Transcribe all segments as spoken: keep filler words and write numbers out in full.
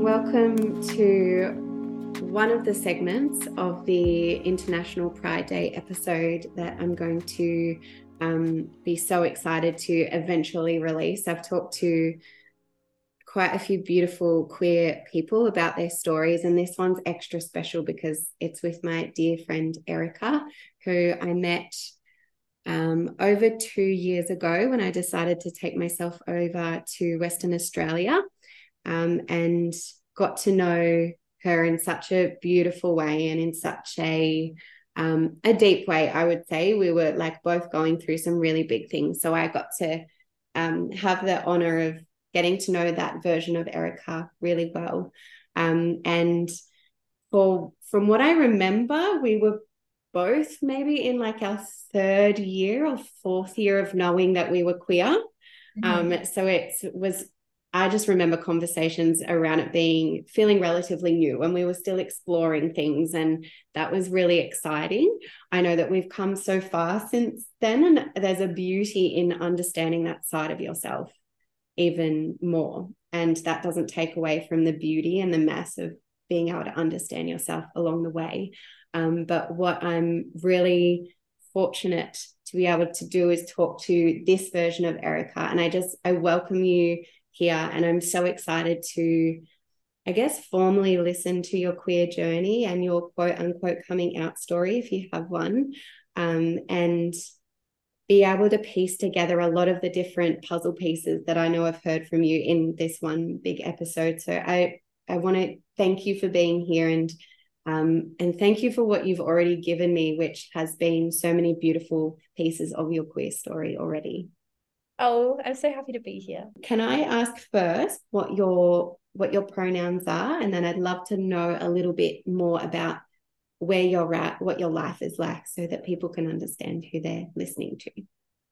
Welcome to one of the segments of the International Pride Day episode that I'm going to um, be so excited to eventually release. I've talked to quite a few beautiful queer people about their stories, and this one's extra special because it's with my dear friend Erica, who I met um, over two years ago when I decided to take myself over to Western Australia. Um, and got to know her in such a beautiful way and in such a um, a deep way, I would say. We were like both going through some really big things. So I got to um, have the honour of getting to know that version of Erica really well. Um, and for from what I remember, we were both maybe in like our third year or fourth year of knowing that we were queer. Mm-hmm. Um, so it was... I just remember conversations around it being feeling relatively new, and we were still exploring things, and that was really exciting. I know that we've come so far since then, and there's a beauty in understanding that side of yourself even more, and that doesn't take away from the beauty and the mass of being able to understand yourself along the way. Um, but what I'm really fortunate to be able to do is talk to this version of Erica, and I just I welcome you here, and I'm so excited to, I guess, formally listen to your queer journey and your quote unquote coming out story, if you have one, um, and be able to piece together a lot of the different puzzle pieces that I know I've heard from you in this one big episode. So I I want to thank you for being here, and um, and thank you for what you've already given me, which has been so many beautiful pieces of your queer story already. Oh, I'm so happy to be here. Can I ask first what your what your pronouns are? And then I'd love to know a little bit more about where you're at, what your life is like, so that people can understand who they're listening to.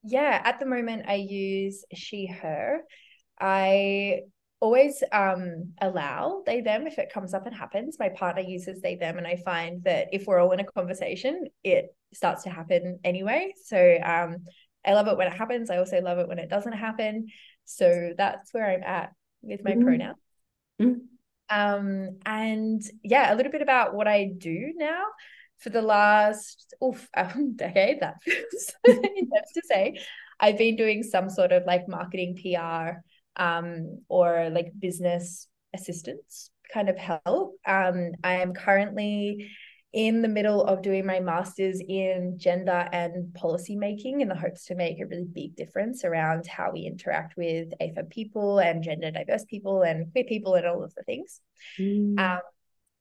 Yeah, at the moment I use she, her. I always um, allow they, them if it comes up and happens. My partner uses they, them, and I find that if we're all in a conversation, it starts to happen anyway. So, um I love it when it happens. I also love it when it doesn't happen. So that's where I'm at with my mm-hmm. pronoun. Mm-hmm. Um, and yeah, a little bit about what I do now. For the last oof, um, decade, that feels intense to say, I've been doing some sort of like marketing, P R, um, or like business assistance kind of help. Um, I am currently in the middle of doing my master's in gender and policy making in the hopes to make a really big difference around how we interact with A F A B people and gender diverse people and queer people and all of the things. Mm. Um,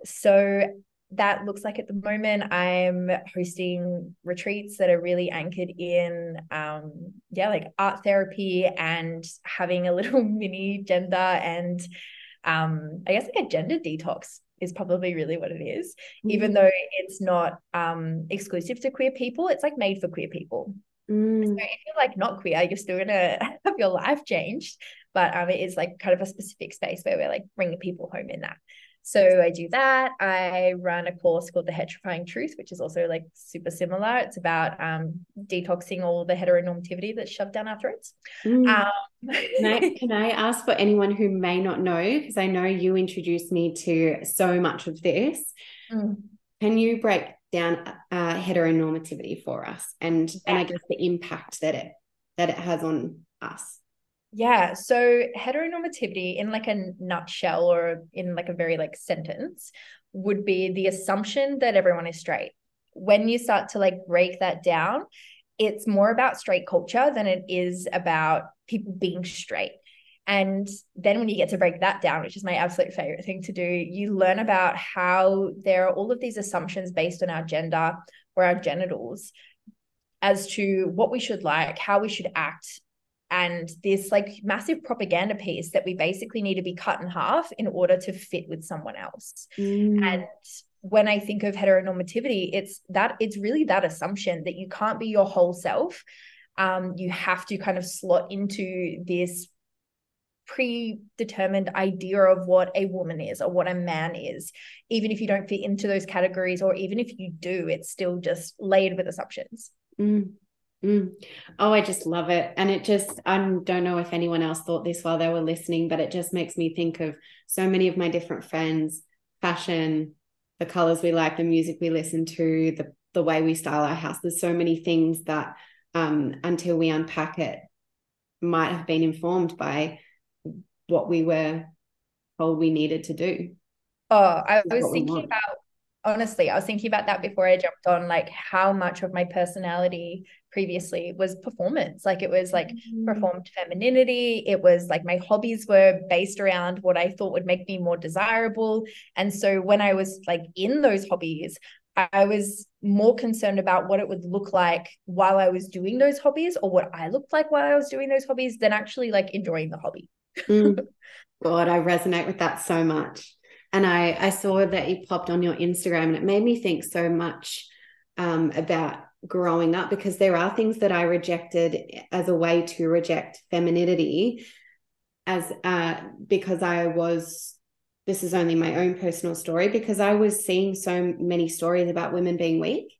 so that looks like at the moment I'm hosting retreats that are really anchored in, um, yeah, like art therapy and having a little mini gender and um, I guess like a gender detox is probably really what it is, mm. even though it's not um, exclusive to queer people. It's like made for queer people. Mm. So if you're like not queer, you're still going to have your life changed, but um, it is like kind of a specific space where we're like bringing people home in that. So I do that. I run a course called The Heterifying Truth, which is also like super similar. It's about um, detoxing all the heteronormativity that's shoved down our throats. Mm. Um, can, I, can I ask for anyone who may not know, because I know you introduced me to so much of this. Mm. Can you break down uh, heteronormativity for us and, yeah. and I guess the impact that it that it has on us? Yeah, so heteronormativity in like a nutshell or in like a very like sentence would be the assumption that everyone is straight. When you start to like break that down, it's more about straight culture than it is about people being straight. And then when you get to break that down, which is my absolute favorite thing to do, you learn about how there are all of these assumptions based on our gender or our genitals as to what we should like, how we should act, and this like massive propaganda piece that we basically need to be cut in half in order to fit with someone else. Mm. And when I think of heteronormativity, it's that it's really that assumption that you can't be your whole self. Um, you have to kind of slot into this predetermined idea of what a woman is or what a man is, even if you don't fit into those categories, or even if you do, it's still just layered with assumptions. Mm. Mm. Oh, I just love it. And it just, I don't know if anyone else thought this while they were listening, but it just makes me think of so many of my different friends, fashion, the colors we like, the music we listen to, the, the way we style our house. There's so many things that um, until we unpack it might have been informed by what we were told we needed to do. Oh, I was thinking about, honestly, I was thinking about that before I jumped on, like how much of my personality previously was performance. Like it was like mm. performed femininity. It was like my hobbies were based around what I thought would make me more desirable. And so when I was like in those hobbies, I was more concerned about what it would look like while I was doing those hobbies, or what I looked like while I was doing those hobbies, than actually like enjoying the hobby. mm. God, I resonate with that so much. And I, I saw that you popped on your Instagram, and it made me think so much um, about growing up, because there are things that I rejected as a way to reject femininity, as uh, because I was, this is only my own personal story, because I was seeing so many stories about women being weak.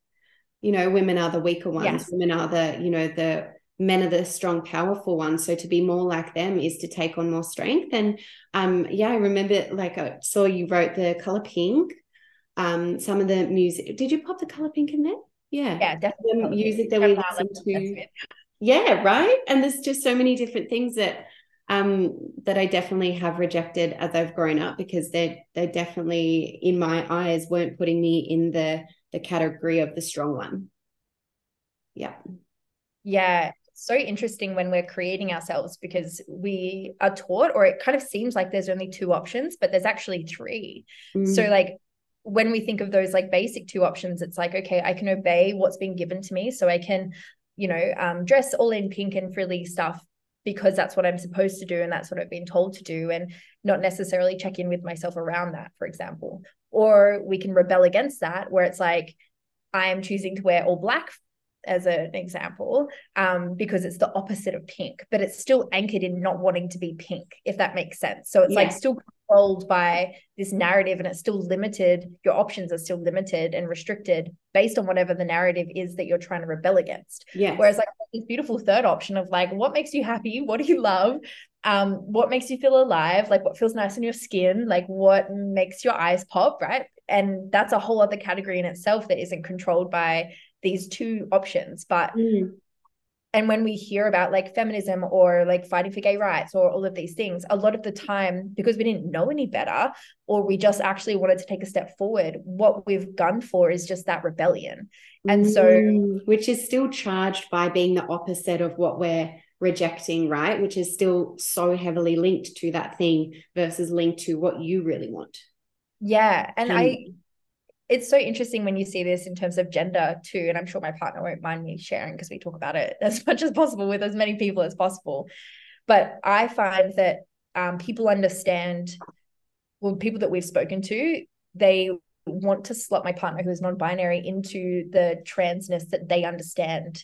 You know, women are the weaker ones. Yes. Women are the, you know, the men are the strong, powerful ones. So to be more like them is to take on more strength. And um, yeah, I remember, like, I saw you wrote the color pink, um, some of the music. Did you pop the color pink in there? Yeah. Yeah, definitely. The music that we listen to. Yeah, right. And there's just so many different things that um, that I definitely have rejected as I've grown up, because they they definitely, in my eyes, weren't putting me in the the category of the strong one. Yeah. Yeah. So interesting when we're creating ourselves, because we are taught, or it kind of seems like there's only two options, but there's actually three. Mm-hmm. So like when we think of those like basic two options, it's like, okay, I can obey what's been given to me. So I can, you know, um, dress all in pink and frilly stuff because that's what I'm supposed to do, and that's what I've been told to do, and not necessarily check in with myself around that, for example. Or we can rebel against that, where it's like, I am choosing to wear all black as an example, um, because it's the opposite of pink, but it's still anchored in not wanting to be pink, if that makes sense. So it's yeah. like still controlled by this narrative, and it's still limited. Your options are still limited and restricted based on whatever the narrative is that you're trying to rebel against. Yeah. Whereas like this beautiful third option of like, what makes you happy? What do you love? Um, what makes you feel alive? Like what feels nice in your skin? Like what makes your eyes pop, right? And that's a whole other category in itself that isn't controlled by these two options. But mm. and when we hear about like feminism or like fighting for gay rights or all of these things, a lot of the time, because we didn't know any better, or we just actually wanted to take a step forward, what we've gone for is just that rebellion. And mm. so which is still charged by being the opposite of what we're rejecting, right? Which is still so heavily linked to that thing versus linked to what you really want. Yeah. And um, I it's so interesting when you see this in terms of gender too. And I'm sure my partner won't mind me sharing, because we talk about it as much as possible with as many people as possible. But I find that um, people understand, well, people that we've spoken to, they want to slot my partner, who is non-binary, into the transness that they understand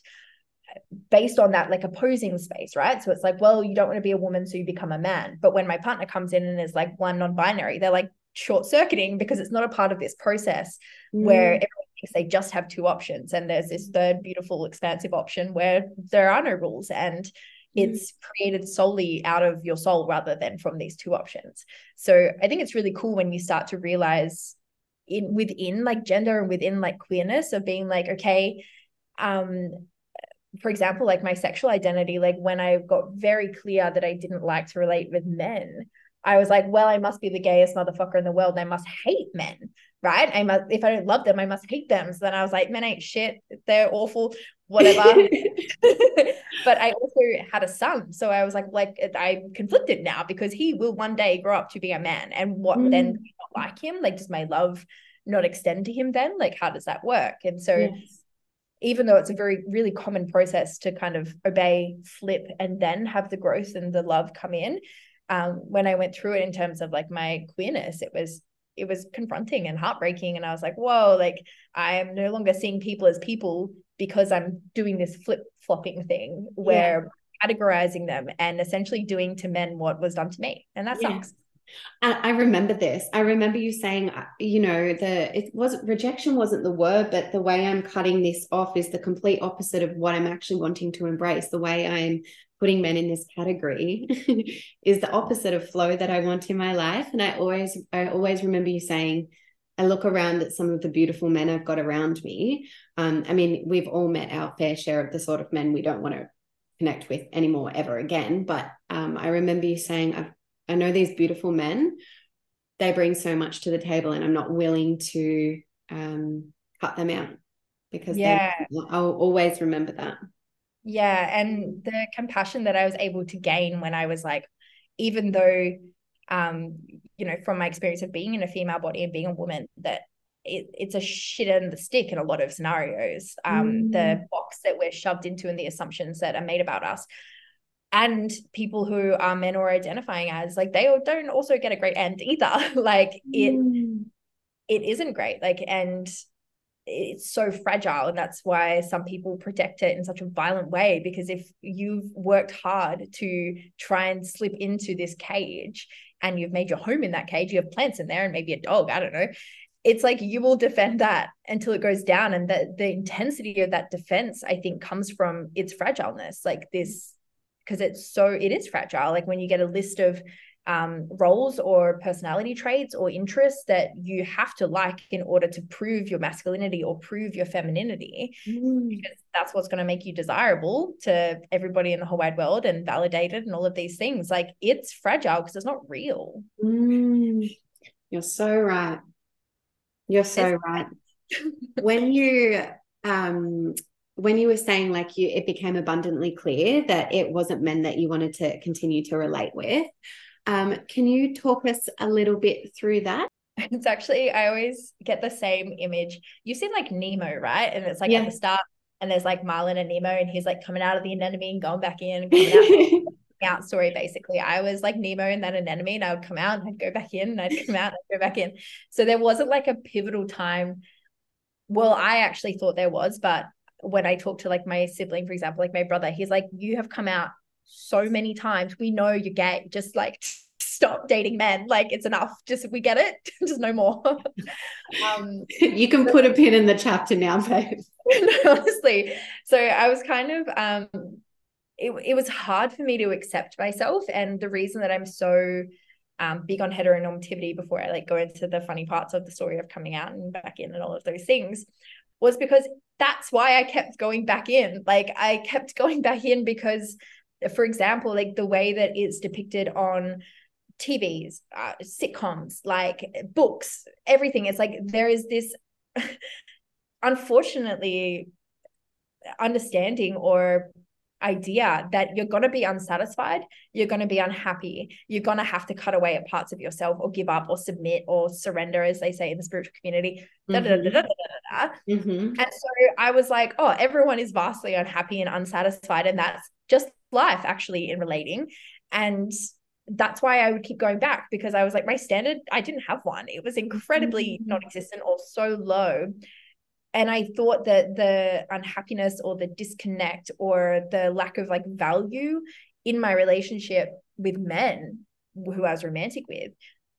based on that, like opposing space, right? So it's like, well, you don't want to be a woman, so you become a man. But when my partner comes in and is like, well, I'm non-binary, they're like, short-circuiting, because it's not a part of this process mm. where everyone thinks they just have two options, and there's this third beautiful expansive option where there are no rules, and mm. it's created solely out of your soul rather than from these two options. So I think it's really cool when you start to realize in within like gender and within like queerness of being like, okay, um for example, like my sexual identity, like when I got very clear that I didn't like to relate with men, I was like, well, I must be the gayest motherfucker in the world, and I must hate men, right? I must, if I don't love them, I must hate them. So then I was like, men ain't shit. They're awful, whatever. But I also had a son. So I was like, like I'm conflicted now, because he will one day grow up to be a man. And what mm. then, not like him? Like, does my love not extend to him then? Like, how does that work? And so yes. even though it's a very, really common process to kind of obey, flip, and then have the growth and the love come in, Um, when I went through it in terms of like my queerness, it was, it was confronting and heartbreaking. And I was like, whoa, like I am no longer seeing people as people, because I'm doing this flip flopping thing where yeah. categorizing them and essentially doing to men what was done to me. And that yeah. sucks. And I remember this. I remember you saying, you know, the it wasn't rejection wasn't the word, but the way I'm cutting this off is the complete opposite of what I'm actually wanting to embrace. The way I'm putting men in this category is the opposite of flow that I want in my life. And I always, I always remember you saying, I look around at some of the beautiful men I've got around me. Um, I mean, we've all met our fair share of the sort of men we don't want to connect with anymore, ever again. But um, I remember you saying, I've, I know these beautiful men, they bring so much to the table, and I'm not willing to um, cut them out because yeah. they, I'll always remember that. Yeah. And the compassion that I was able to gain when I was like, even though, um, you know, from my experience of being in a female body and being a woman, that it, it's a shit and the stick in a lot of scenarios, um, mm. the box that we're shoved into and the assumptions that are made about us. And people who are men or identifying as, like, they don't also get a great end either. like it, mm. it isn't great. Like, and it's so fragile. And that's why some people protect it in such a violent way, because if you've worked hard to try and slip into this cage and you've made your home in that cage, you have plants in there and maybe a dog, I don't know. It's like you will defend that until it goes down. And that the intensity of that defense, I think, comes from its fragileness, like this, because it's so, it is fragile. Like when you get a list of um, roles or personality traits or interests that you have to like in order to prove your masculinity or prove your femininity, mm. because that's what's going to make you desirable to everybody in the whole wide world and validated and all of these things. Like it's fragile because it's not real. Mm. You're so right. You're so it's- right. When you, um, when you were saying like you, it became abundantly clear that it wasn't men that you wanted to continue to relate with. Um, can you talk us a little bit through that? It's actually, I always get the same image. You've seen like Nemo, right? And it's like yeah. at the start and there's like Marlin and Nemo and he's like coming out of the anemone and going back in and coming out. out story basically. I was like Nemo in that anemone and I would come out and I'd go back in and I'd come out and I'd go back in. So there wasn't like a pivotal time. Well, I actually thought there was, but when I talk to like my sibling, for example, like my brother, he's like, you have come out so many times. We know you're gay. Just like stop dating men. Like it's enough. Just we get it. Just no more. um, you can put a pin in the chapter now, babe. Honestly. So I was kind of, um, it, it was hard for me to accept myself. And the reason that I'm so um, big on heteronormativity before I like go into the funny parts of the story of coming out and back in and all of those things was because that's why I kept going back in. Like I kept going back in because, for example, like the way that it's depicted on T Vs, uh, sitcoms, like books, everything. It's like there is this, unfortunately, understanding or idea that you're going to be unsatisfied, you're going to be unhappy, you're going to have to cut away at parts of yourself or give up or submit or surrender, as they say in the spiritual community. Mm-hmm. Mm-hmm. And so I was like, oh, everyone is vastly unhappy and unsatisfied, and that's just life actually in relating. And that's why I would keep going back, because I was like, my standard, I didn't have one. It was incredibly mm-hmm. non-existent or so low. And I thought that the unhappiness or the disconnect or the lack of like value in my relationship with men who I was romantic with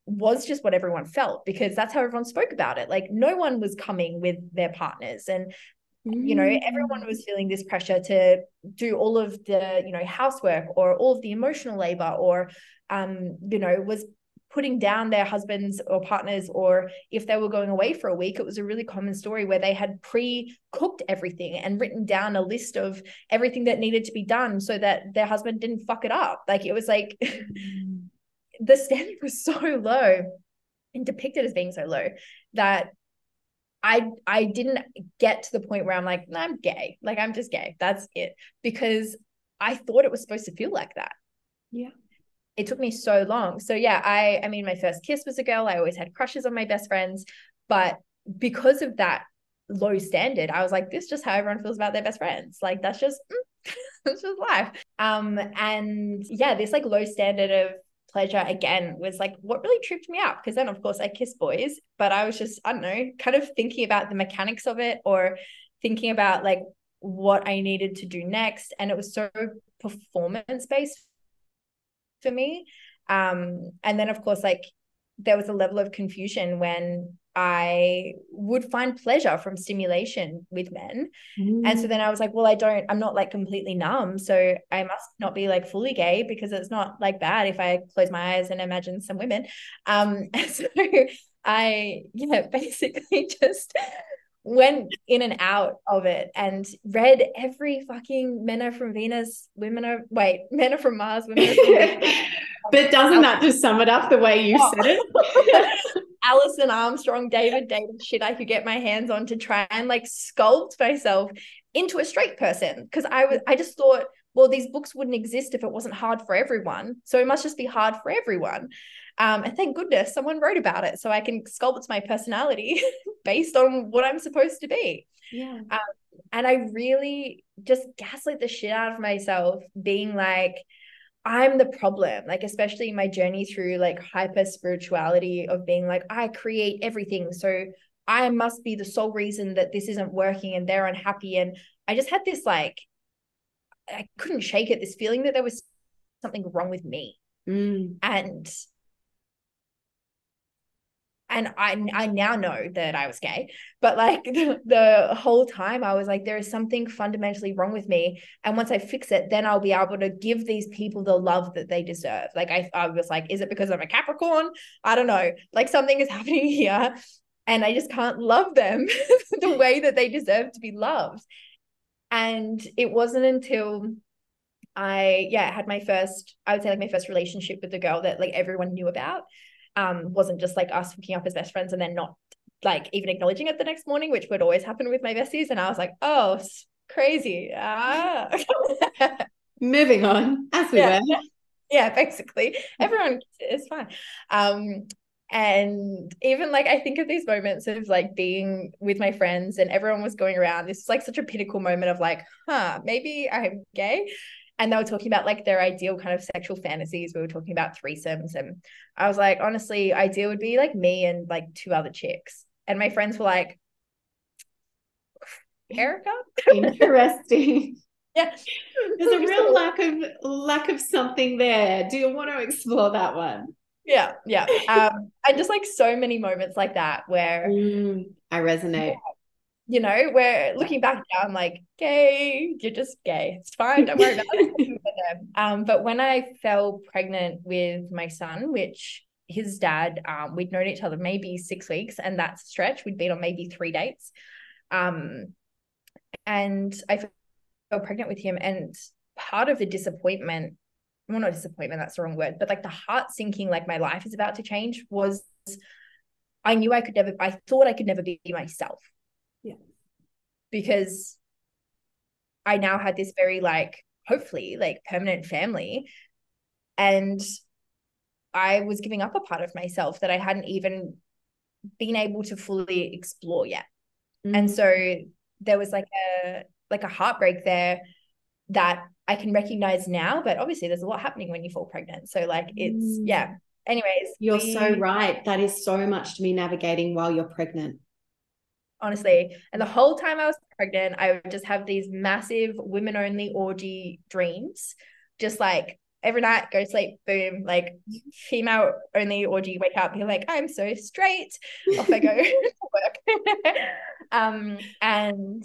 was just what everyone felt, because that's how everyone spoke about it. Like no one was coming with their partners, and you know, everyone was feeling this pressure to do all of the, you know, housework or all of the emotional labor, or um, you know, was putting down their husbands or partners, or if they were going away for a week, it was a really common story where they had pre-cooked everything and written down a list of everything that needed to be done so that their husband didn't fuck it up. Like it was like the standard was so low and depicted as being so low that I I didn't get to the point where I'm like, no, I'm gay. Like I'm just gay. That's it. Because I thought it was supposed to feel like that. Yeah. It took me so long. So yeah, I, I mean, my first kiss was a girl. I always had crushes on my best friends, but because of that low standard, I was like, this is just how everyone feels about their best friends. Like that's just, mm, that's just life. Um, and yeah, this like low standard of pleasure again was like what really tripped me out. Because then of course I kissed boys, but I was just, I don't know, kind of thinking about the mechanics of it or thinking about like what I needed to do next. And it was so performance based for me, Um, and then, of course, like there was a level of confusion when I would find pleasure from stimulation with men. Mm. And so then I was like, well, I don't, I'm not like completely numb. So I must not be like fully gay, because it's not like bad if I close my eyes and imagine some women. Um, and so I, yeah, basically just went in and out of it and read every fucking men are from Venus, women are, wait, men are from Mars, women are from Venus. But doesn't that just sum it up the way you said it? Alison Armstrong, David, David, shit I could get my hands on to try and like sculpt myself into a straight person, because I was, I just thought, well, these books wouldn't exist if it wasn't hard for everyone. So it must just be hard for everyone. Um, and thank goodness someone wrote about it so I can sculpt my personality based on what I'm supposed to be. Yeah. Um, and I really just gaslight the shit out of myself, being like, I'm the problem, like especially my journey through like hyper spirituality of being like, I create everything, so I must be the sole reason that this isn't working and they're unhappy. And I just had this like, I couldn't shake it, this feeling that there was something wrong with me. Mm. And and I I now know that I was gay, but like the, the whole time I was like, there is something fundamentally wrong with me. And once I fix it, then I'll be able to give these people the love that they deserve. Like I, I was like, is it because I'm a Capricorn? I don't know. Like something is happening here and I just can't love them the way that they deserve to be loved. And it wasn't until I, yeah, had my first, I would say like my first relationship with the girl that like everyone knew about. Um, wasn't just like us hooking up as best friends and then not like even acknowledging it the next morning, which would always happen with my besties. And I was like, oh, crazy. Ah. Moving on, as we yeah. were. Yeah, basically. Everyone is fine. Um, and even like I think of these moments of like being with my friends and everyone was going around. This is like such a pinnacle moment of like, huh, maybe I'm gay. And they were talking about like their ideal kind of sexual fantasies. We were talking about threesomes. And I was like, honestly, ideal would be like me and like two other chicks. And my friends were like, Erica? Interesting. Yeah. There's a real lack of lack of something there. Do you want to explore that one? Yeah. Yeah. Um, and just like so many moments like that where mm, I resonate. Yeah. You know, where looking back now, I'm like, gay, you're just gay. It's fine. Don't worry about it. Um, but when I fell pregnant with my son, which his dad, um, we'd known each other maybe six weeks, and that's a stretch. We'd been on maybe three dates. Um, and I fell pregnant with him. And part of the disappointment, well, not disappointment, that's the wrong word, but like the heart sinking, like my life is about to change, was I knew I could never, I thought I could never be myself. Yeah, because I now had this very like hopefully like permanent family, and I was giving up a part of myself that I hadn't even been able to fully explore yet. Mm-hmm. And so there was like a like a heartbreak there that I can recognize now, but obviously there's a lot happening when you fall pregnant, so like it's mm-hmm. yeah anyways you're we, so right that is so much to be navigating while you're pregnant. Honestly, and the whole time I was pregnant, I would just have these massive women-only orgy dreams, just like every night, go to sleep, boom, like female-only orgy, wake up, you're like, I'm so straight, off I go to work. um, and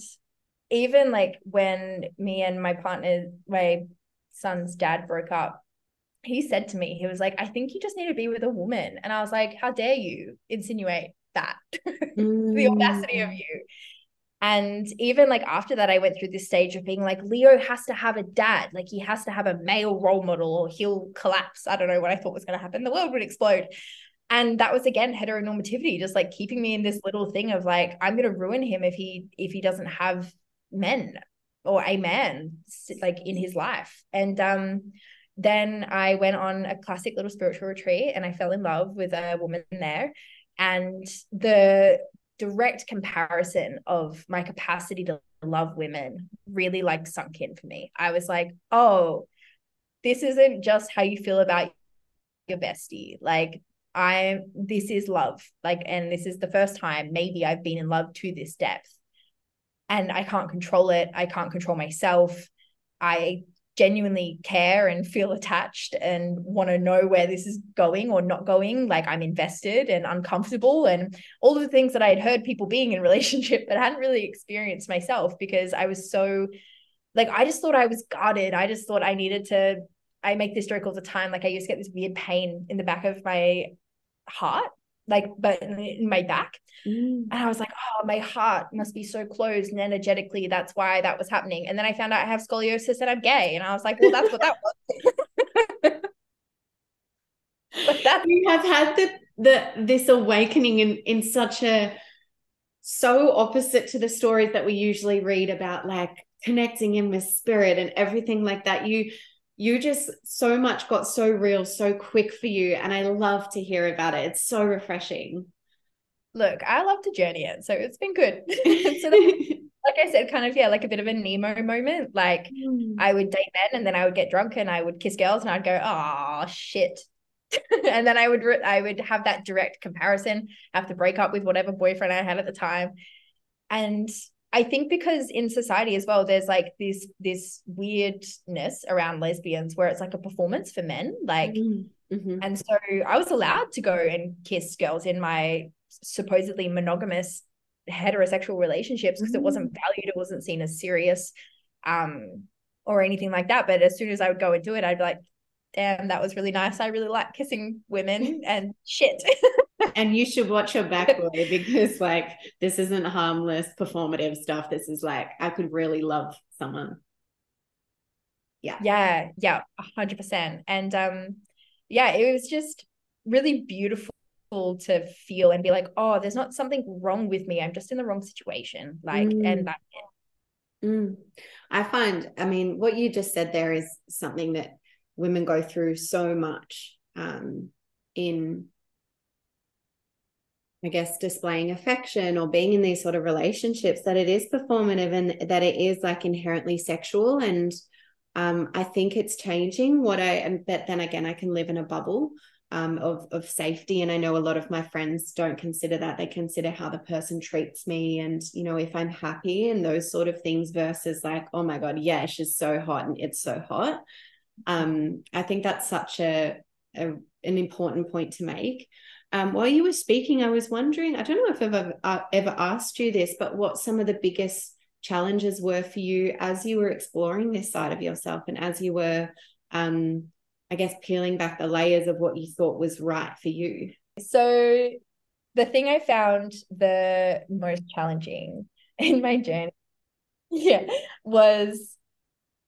even like when me and my partner, my son's dad broke up, he said to me, he was like, I think you just need to be with a woman. And I was like, how dare you insinuate that mm. the audacity of you. And even like after that, I went through this stage of being like, Leo has to have a dad, like he has to have a male role model or he'll collapse. I don't know what I thought was going to happen. The world would explode. And that was again heteronormativity, just like keeping me in this little thing of like, I'm going to ruin him if he if he doesn't have men or a man like in his life. And um then I went on a classic little spiritual retreat and I fell in love with a woman there. And the direct comparison of my capacity to love women really like sunk in for me. I was like, oh, this isn't just how you feel about your bestie. Like I, this is love. Like, and this is the first time maybe I've been in love to this depth, and I can't control it. I can't control myself. I genuinely care and feel attached and want to know where this is going or not going. Like, I'm invested and uncomfortable and all of the things that I had heard people being in relationship, but I hadn't really experienced myself, because I was so like, I just thought I was guarded. I just thought I needed to, I make this joke all the time. Like, I used to get this weird pain in the back of my heart, like, but in my back. Mm. And I was like, oh, my heart must be so closed, and energetically that's why that was happening. And then I found out I have scoliosis and I'm gay, and I was like, well, that's what that was. But that you have had the, the this awakening in in such a so opposite to the stories that we usually read about, like connecting in with spirit and everything like that. You You just so much got so real, so quick for you. And I love to hear about it. It's so refreshing. Look, I love to journey it. So it's been good. So then, like I said, kind of, yeah, like a bit of a Nemo moment. Like mm. I would date men and then I would get drunk and I would kiss girls and I'd go, oh, shit. And then I would, re- I would have that direct comparison, have to break up with whatever boyfriend I had at the time. And I think because in society as well, there's like this this weirdness around lesbians where it's like a performance for men. Like, mm-hmm. And so I was allowed to go and kiss girls in my supposedly monogamous heterosexual relationships because mm-hmm. it wasn't valued, it wasn't seen as serious um, or anything like that. But as soon as I would go and do it, I'd be like, damn, that was really nice. I really like kissing women and shit. And you should watch your back, boy, because like this isn't harmless performative stuff. This is like, I could really love someone. Yeah. Yeah. Yeah. A hundred percent. And um, yeah, it was just really beautiful to feel and be like, oh, there's not something wrong with me. I'm just in the wrong situation. Like, mm. and that. Mm. I find, I mean, what you just said there is something that women go through so much um, in, I guess, displaying affection or being in these sort of relationships, that it is performative and that it is like inherently sexual. And um, I think it's changing what I, and but then again, I can live in a bubble um, of, of safety. And I know a lot of my friends don't consider that. They consider how the person treats me and, you know, if I'm happy and those sort of things versus like, oh my God, yeah, she's so hot and it's so hot. Um, I think that's such a, a an important point to make. Um, while you were speaking, I was wondering, I don't know if I've ever, uh, ever asked you this, but what some of the biggest challenges were for you as you were exploring this side of yourself and as you were, um, I guess, peeling back the layers of what you thought was right for you. So the thing I found the most challenging in my journey yeah, was,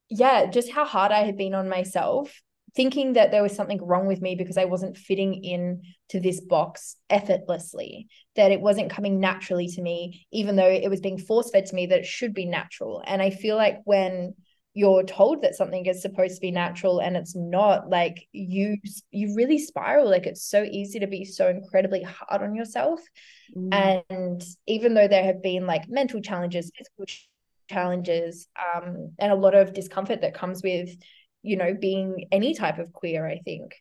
yeah, just how hard I had been on myself, thinking that there was something wrong with me because I wasn't fitting in to this box effortlessly, that it wasn't coming naturally to me, even though it was being force-fed to me that it should be natural. And I feel like when you're told that something is supposed to be natural and it's not, like you you really spiral. Like, it's so easy to be so incredibly hard on yourself. Mm. And even though there have been like mental challenges, physical challenges, um, and a lot of discomfort that comes with, you know, being any type of queer, I think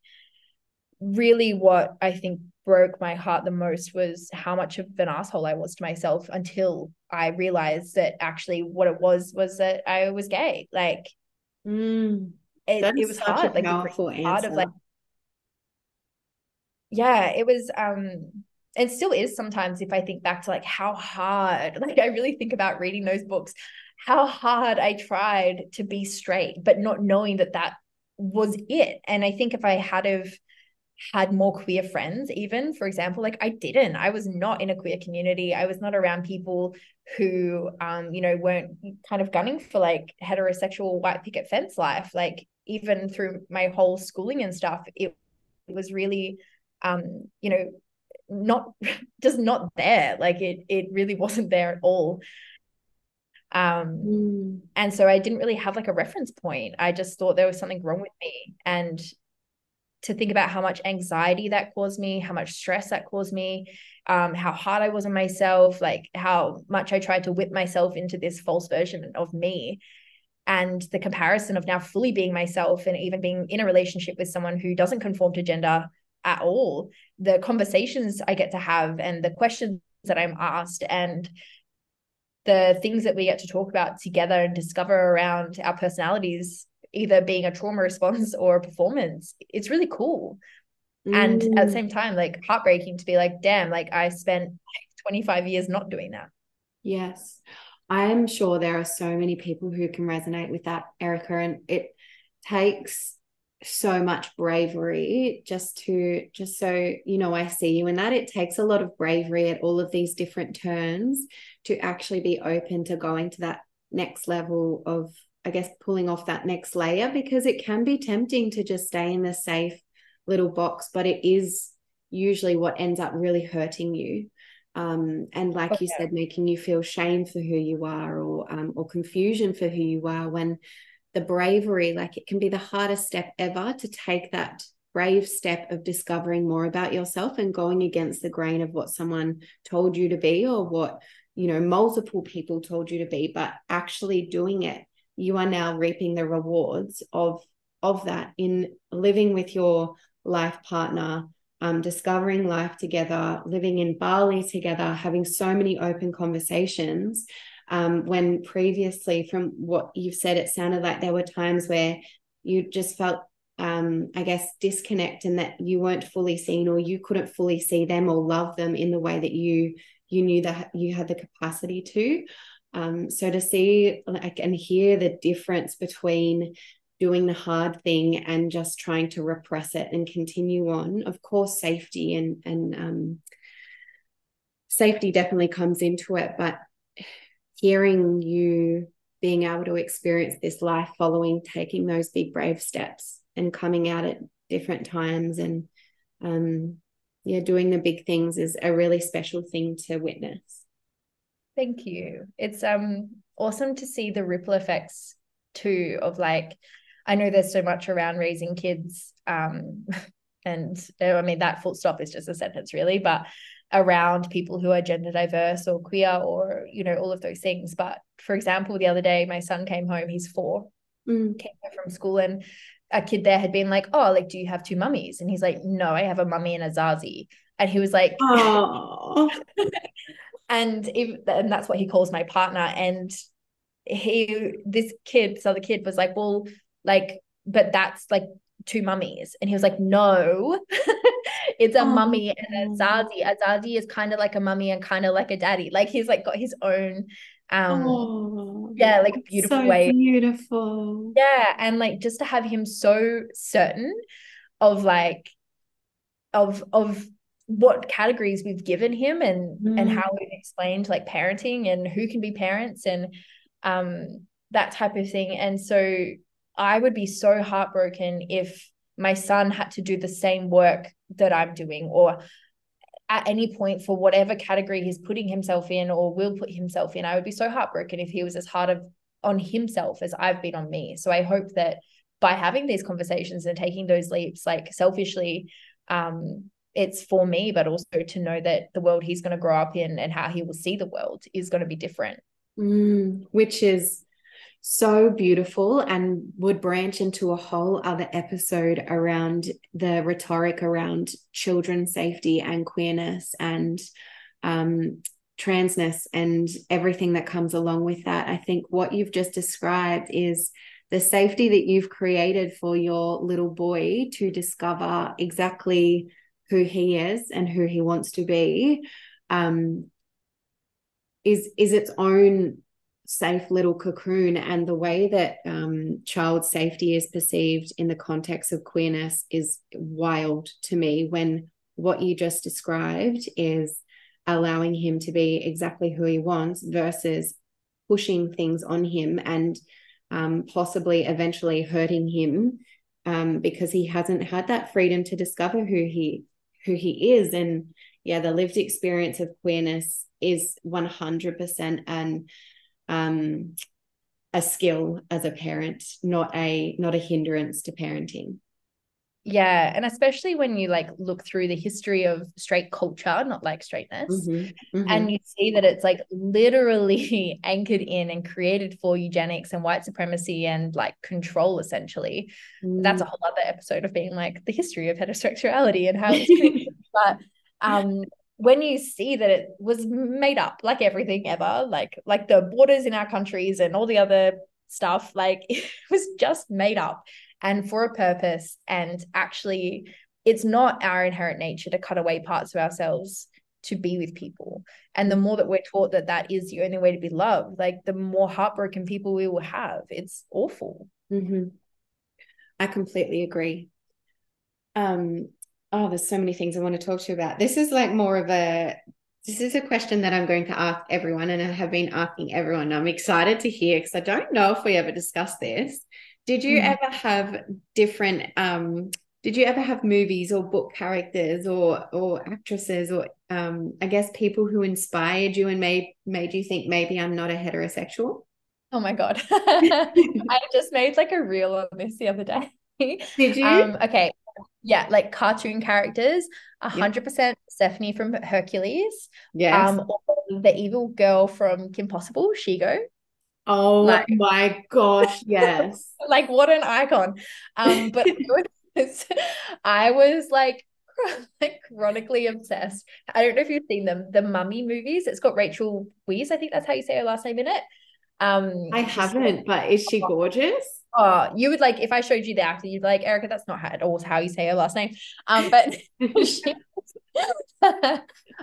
really what I think broke my heart the most was how much of an asshole I was to myself until I realized that actually what it was was that I was gay. Like mm, it, it was hard. Like the part of like, yeah, it was, um, and still is sometimes if I think back to like how hard, like I really think about reading those books, how hard I tried to be straight, but not knowing that that was it. And I think if I had have had more queer friends, even, for example, like I didn't, I was not in a queer community. I was not around people who, um, you know, weren't kind of gunning for like heterosexual white picket fence life. Like even through my whole schooling and stuff, it, it was really, um, you know, not just not there. Like it, it really wasn't there at all. Um, mm. And so I didn't really have like a reference point. I just thought there was something wrong with me. And to think about how much anxiety that caused me, how much stress that caused me, um, how hard I was on myself, like how much I tried to whip myself into this false version of me. And the comparison of now fully being myself and even being in a relationship with someone who doesn't conform to gender at all, the conversations I get to have and the questions that I'm asked and the things that we get to talk about together and discover around our personalities either being a trauma response or a performance. It's really cool. Mm. And at the same time, like, heartbreaking to be like, damn, like, I spent twenty-five years not doing that. Yes. I'm sure there are so many people who can resonate with that, Erica, and it takes so much bravery just to, just so, you know, I see you in that. It takes a lot of bravery at all of these different turns to actually be open to going to that next level of, I guess, pulling off that next layer, because it can be tempting to just stay in the safe little box, but it is usually what ends up really hurting you. Um, and like okay. you said, making you feel shame for who you are, or um, or confusion for who you are, when the bravery, like, it can be the hardest step ever to take that brave step of discovering more about yourself and going against the grain of what someone told you to be, or what, you know, multiple people told you to be, but actually doing it. You are now reaping the rewards of of that in living with your life partner, Um, discovering life together, living in Bali together, having so many open conversations, um, when previously, from what you've said, it sounded like there were times where you just felt, um, I guess, disconnect, and that you weren't fully seen, or you couldn't fully see them or love them in the way that you you knew that you had the capacity to. Um, so to see, like, and hear the difference between doing the hard thing and just trying to repress it and continue on. Of course, safety and and um, safety definitely comes into it, but hearing you being able to experience this life following, taking those big brave steps and coming out at different times, and um, yeah, doing the big things is a really special thing to witness. Thank you. It's um awesome to see the ripple effects too, of, like, I know there's so much around raising kids, um, and I mean, that full stop is just a sentence, really, but around people who are gender diverse or queer, or, you know, all of those things. But for example, the other day, my son came home, he's four, mm. came home from school, and a kid there had been like, oh, like, do you have two mummies? And he's like, no, I have a mummy and a Zazi. And he was like, oh. and, if, and that's what he calls my partner. And he, this kid, so the kid was like, well, like, but that's like two mummies. And he was like, no, it's a oh. mummy and a Zazi. A Zazi is kind of like a mummy and kind of like a daddy. Like, he's like got his own, um, oh, yeah, like a beautiful so way. Beautiful. Yeah. And like, just to have him so certain of like, of, of, what categories we've given him, and, mm. and how we've explained like parenting and who can be parents, and, um, that type of thing. And so I would be so heartbroken if my son had to do the same work that I'm doing, or at any point for whatever category he's putting himself in or will put himself in. I would be so heartbroken if he was as hard of, on himself as I've been on me. So I hope that by having these conversations and taking those leaps, like, selfishly, um, it's for me, but also to know that the world he's going to grow up in and how he will see the world is going to be different. Mm, which is so beautiful, and would branch into a whole other episode around the rhetoric around children's safety and queerness and um, transness and everything that comes along with that. I think what you've just described is the safety that you've created for your little boy to discover exactly who he is and who he wants to be. Um is is its own safe little cocoon, and the way that um, child safety is perceived in the context of queerness is wild to me, when what you just described is allowing him to be exactly who he wants versus pushing things on him and um, possibly eventually hurting him um, because he hasn't had that freedom to discover who he who he is. And yeah, the lived experience of queerness is one hundred percent an um, a skill as a parent, not a not a hindrance to parenting. Yeah, and especially when you like look through the history of straight culture, not like straightness, mm-hmm, mm-hmm. and you see that it's like literally anchored in and created for eugenics and white supremacy and like control, essentially. Mm. That's a whole other episode of being like the history of heterosexuality and how it's but um when you see that it was made up, like everything ever, like like the borders in our countries and all the other stuff. Like, it was just made up and for a purpose. And actually, it's not our inherent nature to cut away parts of ourselves to be with people. And the more that we're taught that that is the only way to be loved, like, the more heartbroken people we will have. It's awful. Mm-hmm. I completely agree. Um, oh, there's so many things I want to talk to you about. This is like more of a, this is a question that I'm going to ask everyone, and I have been asking everyone. I'm excited to hear, because I don't know if we ever discussed this. Did you mm. ever have different, um, did you ever have movies or book characters or or actresses or um, I guess people who inspired you and made made you think, maybe I'm not a heterosexual? Oh my God. I just made like a reel on this the other day. Did you? Um, okay. Yeah, like cartoon characters, one hundred percent yep. Stephanie from Hercules. Yes. Um, or the evil girl from Kim Possible, Shego. Oh like, my gosh, yes. Like, what an icon. Um, but I was like, like chronically obsessed. I don't know if you've seen them, the Mummy movies. It's got Rachel Weisz, I think that's how you say her last name in it. Um, I haven't, but is she gorgeous? Oh, you would like, if I showed you the actor, you'd be like, Erica, that's not at all how you say her last name. Um, but she,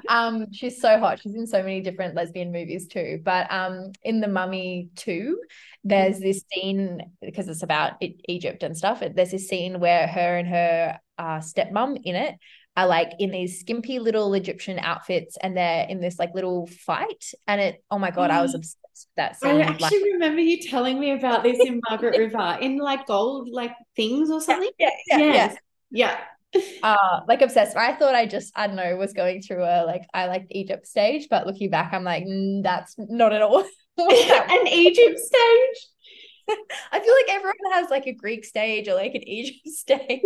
um, she's so hot. She's in so many different lesbian movies too. But um, in The Mummy two, there's this scene, because it's about Egypt and stuff, there's this scene where her and her uh, stepmom in it are like in these skimpy little Egyptian outfits, and they're in this like little fight. And it, oh my God, mm. I was obsessed. That scene. I actually like, remember you telling me about this in Margaret River, in like gold like things or something. Yeah, yeah, yes. yeah. yeah. Uh, like obsessed. I thought I just I don't know was going through a like I liked Egypt stage, but looking back, I'm like mm, that's not at all an Egypt stage. I feel like everyone has like a Greek stage or like an Egypt stage.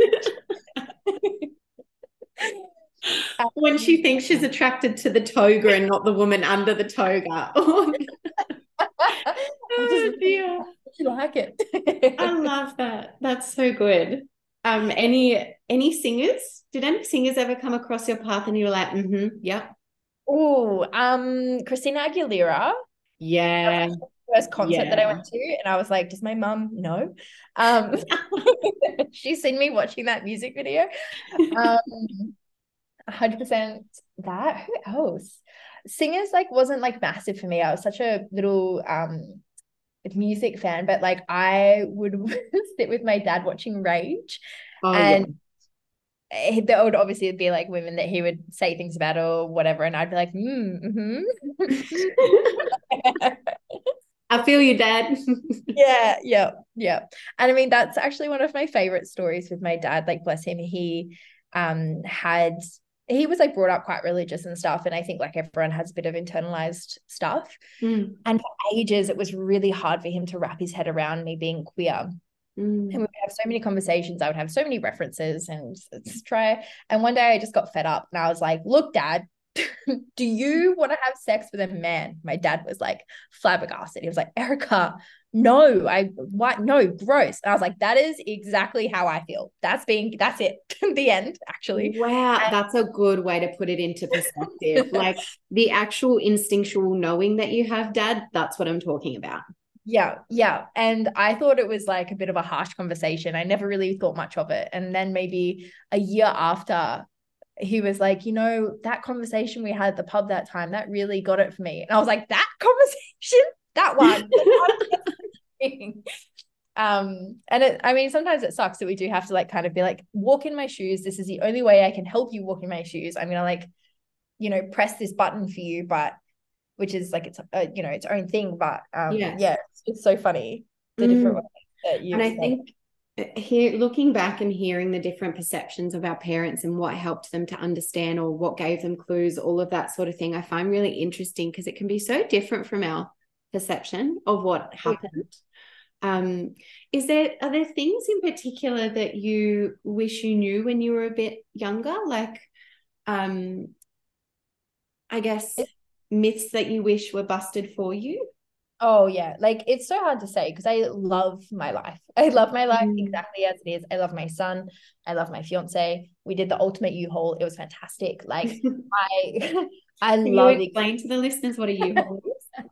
When she thinks she's attracted to the toga and not the woman under the toga. Oh dear. I like it. I love that. That's so good. Um, any any singers? Did any singers ever come across your path and you were like, mm-hmm, yeah? Oh, um, Christina Aguilera. Yeah. That was the first concert yeah. that I went to, and I was like, does my mum know? Um, she's seen me watching that music video. Um, one hundred percent that. Who else? Singers like wasn't like massive for me. I was such a little um music fan, but like I would sit with my dad watching Rage, oh, and yeah. there would obviously be like women that he would say things about or whatever, and I'd be like, mm, mm-hmm. I feel you, Dad. yeah, yeah, yeah. And I mean, that's actually one of my favorite stories with my dad. Like, bless him, he um had. he was like brought up quite religious and stuff, and I think like everyone has a bit of internalized stuff, mm. and for ages it was really hard for him to wrap his head around me being queer, mm. and we would have so many conversations, I would have so many references, and just try and one day I just got fed up, and I was like, look, Dad, do you want to have sex with a man? My dad was like flabbergasted. He was like, Erica, no, I what no, gross. And I was like, that is exactly how I feel. That's being that's it. The end, actually. Wow, and- that's a good way to put it into perspective. Like the actual instinctual knowing that you have, Dad, that's what I'm talking about. Yeah, yeah. And I thought it was like a bit of a harsh conversation. I never really thought much of it. And then maybe a year after, he was like, you know, that conversation we had at the pub that time, that really got it for me. And I was like, that conversation? That one. um and it I mean sometimes it sucks that we do have to like kind of be like, walk in my shoes, this is the only way I can help you walk in my shoes, I'm gonna like, you know, press this button for you, but which is like it's a, you know, its own thing, but um yeah, yeah it's, it's so funny the mm. different ways that you and say. I think here looking back and hearing the different perceptions of our parents and what helped them to understand or what gave them clues, all of that sort of thing, I find really interesting because it can be so different from our perception of what happened. Um, is there are there things in particular that you wish you knew when you were a bit younger? Like, um, I guess myths that you wish were busted for you? Oh yeah, like it's so hard to say because I love my life. I love my life mm. exactly as it is. I love my son. I love my fiance. We did the ultimate U-Haul. It was fantastic. Like I, I Can love. You explain it. To the listeners what a U-Haul is.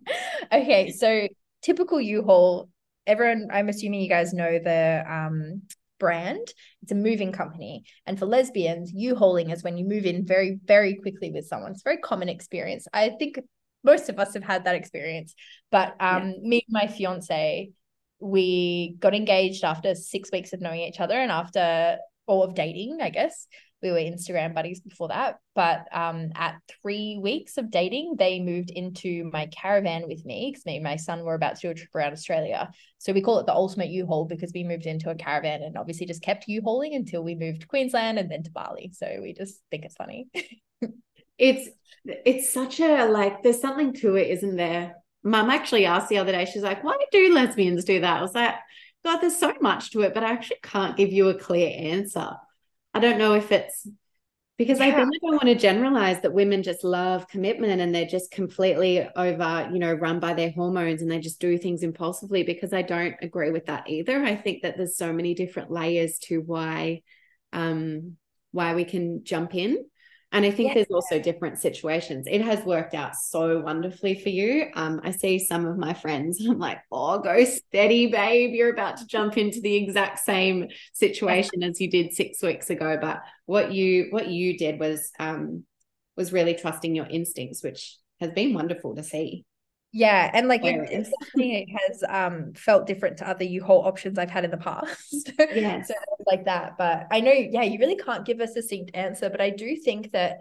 Okay, so typical U-Haul everyone, I'm assuming you guys know the um, brand. It's a moving company. And for lesbians, U-hauling is when you move in very, very quickly with someone. It's a very common experience. I think most of us have had that experience. But um, yeah. me and my fiance, we got engaged after six weeks of knowing each other and after all of dating, I guess. We were Instagram buddies before that. But um, at three weeks of dating, they moved into my caravan with me because me and my son were about to do a trip around Australia. So we call it the ultimate U-Haul because we moved into a caravan and obviously just kept U-Hauling until we moved to Queensland and then to Bali. So we just think it's funny. it's it's such a, like, there's something to it, isn't there? Mum actually asked the other day, she's like, why do lesbians do that? I was like, God, there's so much to it, but I actually can't give you a clear answer. I don't know if it's because yeah. I really don't want to generalize that women just love commitment and they're just completely over, you know, run by their hormones and they just do things impulsively, because I don't agree with that either. I think that there's so many different layers to why, um, why we can jump in. And I think yeah. there's also different situations. It has worked out so wonderfully for you. Um, I see some of my friends and I'm like, oh, go steady, babe. You're about to jump into the exact same situation as you did six weeks ago. But what you what you did was um, was really trusting your instincts, which has been wonderful to see. Yeah, and like it, it's it has um felt different to other U-Haul options I've had in the past. Yeah, so like that. But I know, yeah, you really can't give a succinct answer. But I do think that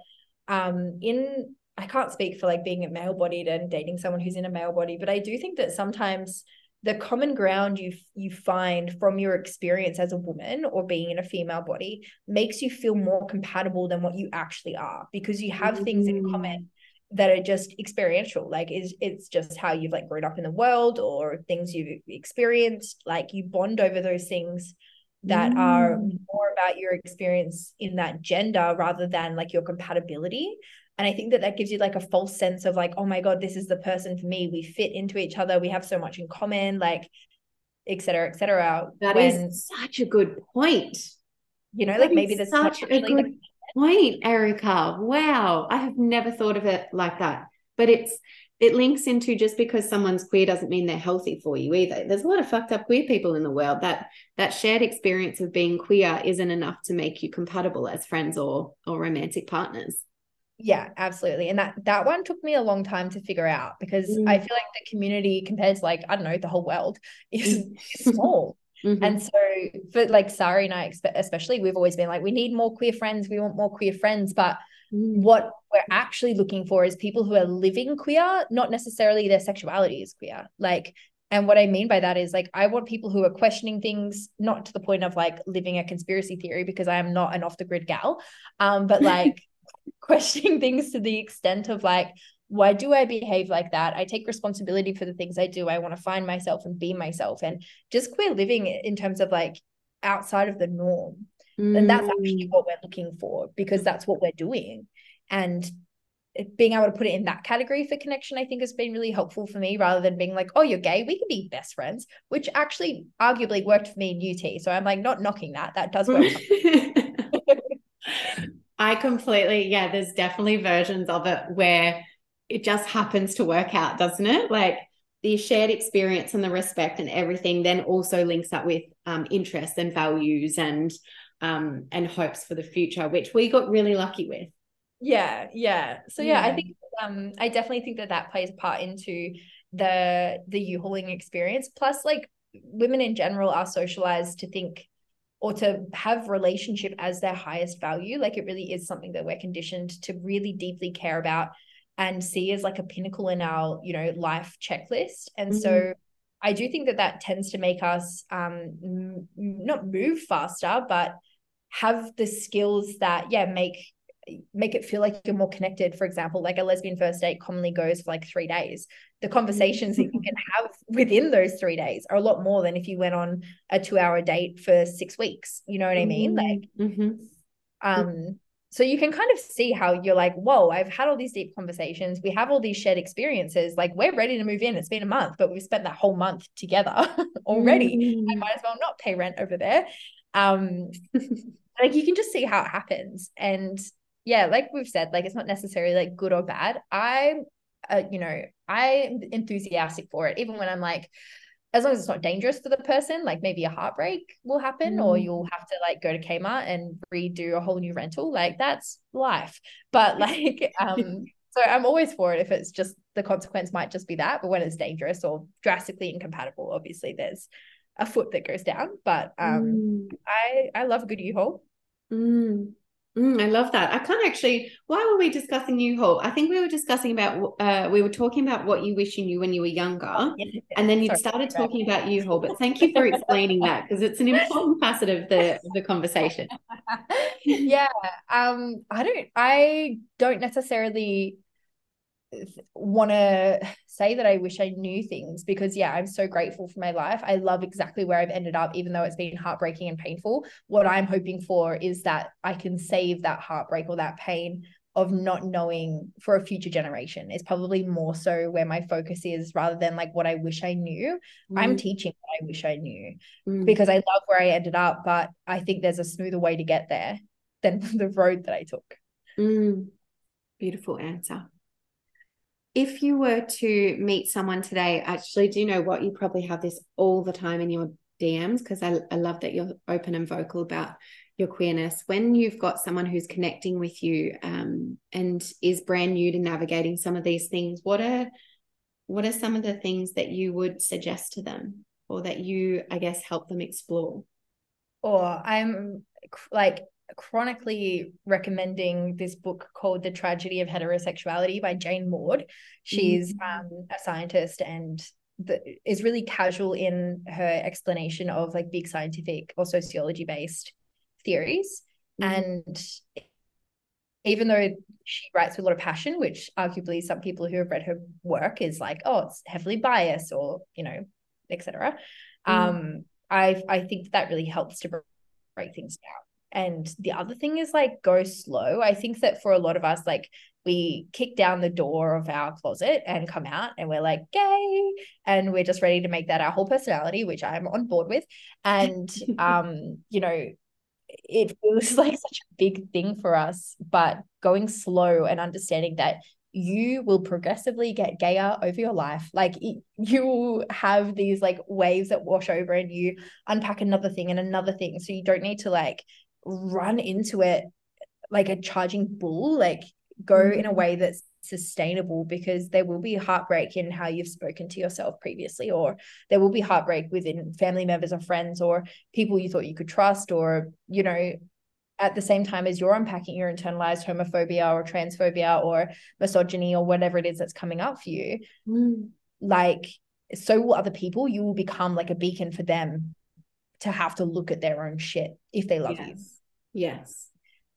um in I can't speak for like being a male-bodied and dating someone who's in a male body, but I do think that sometimes the common ground you you find from your experience as a woman or being in a female body makes you feel more compatible than what you actually are, because you have mm. things in common that are just experiential. Like is it's just how you've like grown up in the world or things you've experienced. Like you bond over those things that mm. are more about your experience in that gender rather than like your compatibility. And I think that that gives you like a false sense of like, oh my God, this is the person for me. We fit into each other. We have so much in common, like et cetera, et cetera. That when, is such a good point. You know, that like maybe there's such a good like, point, Erica. Wow, I have never thought of it like that. But it's it links into, just because someone's queer doesn't mean they're healthy for you either. There's a lot of fucked up queer people in the world. That that shared experience of being queer isn't enough to make you compatible as friends or or romantic partners. Yeah, absolutely. And that that one took me a long time to figure out, because mm. I feel like the community compared to like, I don't know, the whole world is small. Mm-hmm. And so for like Sari and I especially, we've always been like, we need more queer friends. We want more queer friends. But mm. what we're actually looking for is people who are living queer, not necessarily their sexuality is queer. Like, and what I mean by that is like, I want people who are questioning things, not to the point of like living a conspiracy theory, because I am not an off the grid gal, um, but like questioning things to the extent of like, why do I behave like that? I take responsibility for the things I do. I want to find myself and be myself, and just queer living in terms of like outside of the norm. Mm. And that's actually what we're looking for, because that's what we're doing. And being able to put it in that category for connection, I think has been really helpful for me, rather than being like, oh, you're gay, we can be best friends, which actually arguably worked for me in U T. So I'm like not knocking that. That does work. I completely, yeah, there's definitely versions of it where it just happens to work out, doesn't it? Like the shared experience and the respect and everything then also links up with um, interests and values and um, and hopes for the future, which we got really lucky with. Yeah, yeah. So yeah, yeah. I think um, I definitely think that that plays a part into the the U-hauling experience. Plus, like women in general are socialized to think or to have relationship as their highest value. Like it really is something that we're conditioned to really deeply care about and see as like a pinnacle in our, you know, life checklist. And mm-hmm. so I do think that that tends to make us um, m- not move faster, but have the skills that, yeah, make make it feel like you're more connected. For example, like a lesbian first date commonly goes for like three days. The conversations that you can have within those three days are a lot more than if you went on a two-hour date for six weeks. You know what I mean? Like, mm-hmm. um. So you can kind of see how you're like, whoa, I've had all these deep conversations. We have all these shared experiences. Like we're ready to move in. It's been a month, but we've spent that whole month together already. Mm. I might as well not pay rent over there. Um, like you can just see how it happens. And yeah, like we've said, like it's not necessarily like good or bad. I, uh, you know, I'm enthusiastic for it. Even when I'm like, as long as it's not dangerous to the person, like maybe a heartbreak will happen mm. or you'll have to like go to Kmart and redo a whole new rental. Like that's life. But like, um, so I'm always for it if it's just the consequence might just be that, but when it's dangerous or drastically incompatible, obviously there's a foot that goes down, but um, mm. I, I love a good U-Haul. Mm. Mm, I love that. I can't actually, why were we discussing U-Haul? I think we were discussing about, uh, we were talking about what you wish you knew when you were younger, oh, yeah. and then you Sorry, started talking about U-Haul, but thank you for explaining that because it's an important facet of the, of the conversation. Yeah. Um, I don't, I don't necessarily want to say that I wish I knew things because yeah, I'm so grateful for my life. I love exactly where I've ended up, even though it's been heartbreaking and painful. What I'm hoping for is that I can save that heartbreak or that pain of not knowing for a future generation is probably more so where my focus is rather than like what I wish I knew. Mm. I'm teaching what I wish I knew mm. because I love where I ended up, but I think there's a smoother way to get there than the road that I took. Mm. Beautiful answer. If you were to meet someone today, actually, do you know what? You probably have this all the time in your D Ms because I, I love that you're open and vocal about your queerness. When you've got someone who's connecting with you um, and is brand new to navigating some of these things, what are what are some of the things that you would suggest to them or that you, I guess, help them explore? Or I'm like... chronically recommending this book called The Tragedy of Heterosexuality by Jane Ward. She's mm-hmm. um, a scientist and the, is really casual in her explanation of like big scientific or sociology based theories. Mm-hmm. And even though she writes with a lot of passion, which arguably some people who have read her work is like, oh, it's heavily biased or, you know, et cetera. Mm-hmm. Um, I, I think that really helps to break things down. And the other thing is like go slow. I think that for a lot of us, like we kick down the door of our closet and come out and we're like gay and we're just ready to make that our whole personality, which I'm on board with. And, um, you know, it feels like such a big thing for us, but going slow and understanding that you will progressively get gayer over your life. Like it, you will have these like waves that wash over and you unpack another thing and another thing. So you don't need to like, run into it like a charging bull, like go mm-hmm. in a way that's sustainable, because there will be heartbreak in how you've spoken to yourself previously, or there will be heartbreak within family members or friends or people you thought you could trust, or you know, at the same time as you're unpacking your internalized homophobia or transphobia or misogyny or whatever it is that's coming up for you, mm. like so will other people. You will become like a beacon for them to have to look at their own shit if they love yes. you. Yes.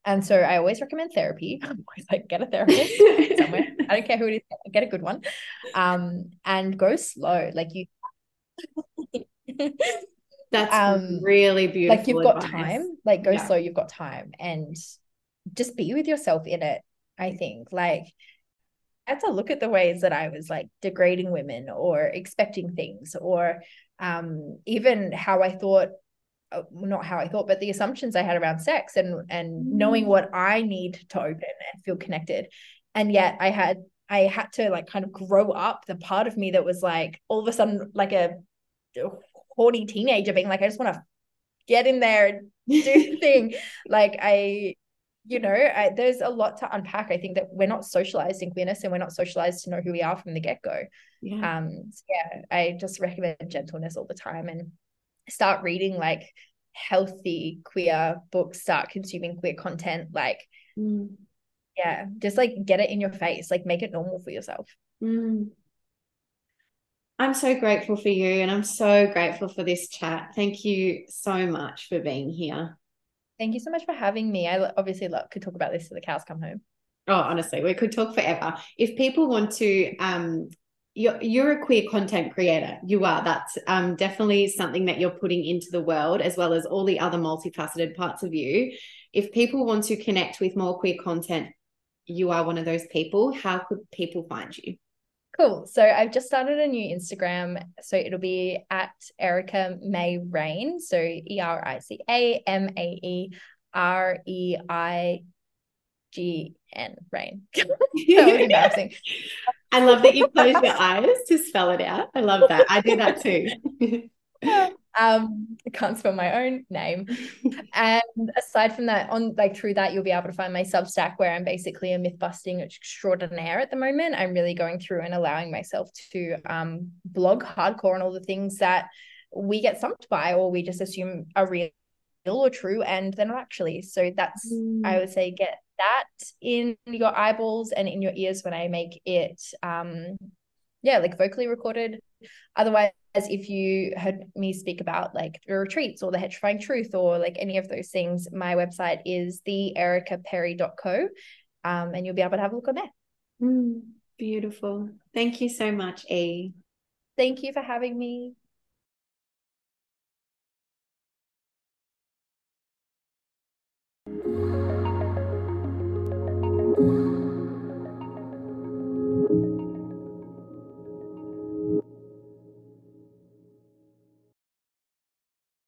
And so I always recommend therapy. I'm always like, get a therapist somewhere. I don't care who it is, get a good one. Um, and go slow. Like you. That's um, really beautiful. Like you've advice. Got time. Like go yeah. slow. You've got time, and just be with yourself in it. I think like. I had to look at the ways that I was like degrading women or expecting things, or um, even how I thought, not how I thought, but the assumptions I had around sex, and and knowing what I need to open and feel connected. And yet I had, I had to like kind of grow up the part of me that was like all of a sudden like a horny teenager being like, I just want to get in there and do the thing. Like I... you know, I, there's a lot to unpack. I think that we're not socialized in queerness, and we're not socialized to know who we are from the get-go. Yeah. Um, so yeah, I just recommend gentleness all the time, and start reading like healthy queer books, start consuming queer content. Like, mm. yeah, just like get it in your face, like make it normal for yourself. Mm. I'm so grateful for you, and I'm so grateful for this chat. Thank you so much for being here. Thank you so much for having me. I obviously love, could talk about this till the cows come home. Oh, honestly, we could talk forever. If people want to, um, you're, you're a queer content creator. You are. That's um, definitely something that you're putting into the world, as well as all the other multifaceted parts of you. If people want to connect with more queer content, you are one of those people. How could people find you? Cool. So I've just started a new Instagram. So it'll be at Erica Mae Reign. So E R I C A M A E R E I G N Rain. That was embarrassing. I love that you close your eyes to spell it out. I love that. I do that too. um I can't spell my own name. And aside from that, on like through that, you'll be able to find my Substack, where I'm basically a myth busting extraordinaire at the moment. I'm really going through and allowing myself to um blog hardcore on all the things that we get stumped by, or we just assume are real or true, and they're not actually. So that's mm. I would say get that in your eyeballs and in your ears when I make it um yeah like vocally recorded. Otherwise, if you heard me speak about like the retreats or the Heterifying Truth or like any of those things, my website is the erica perry dot co, um and you'll be able to have a look on there. Mm, beautiful. Thank you so much, E. Thank you for having me. Thank you.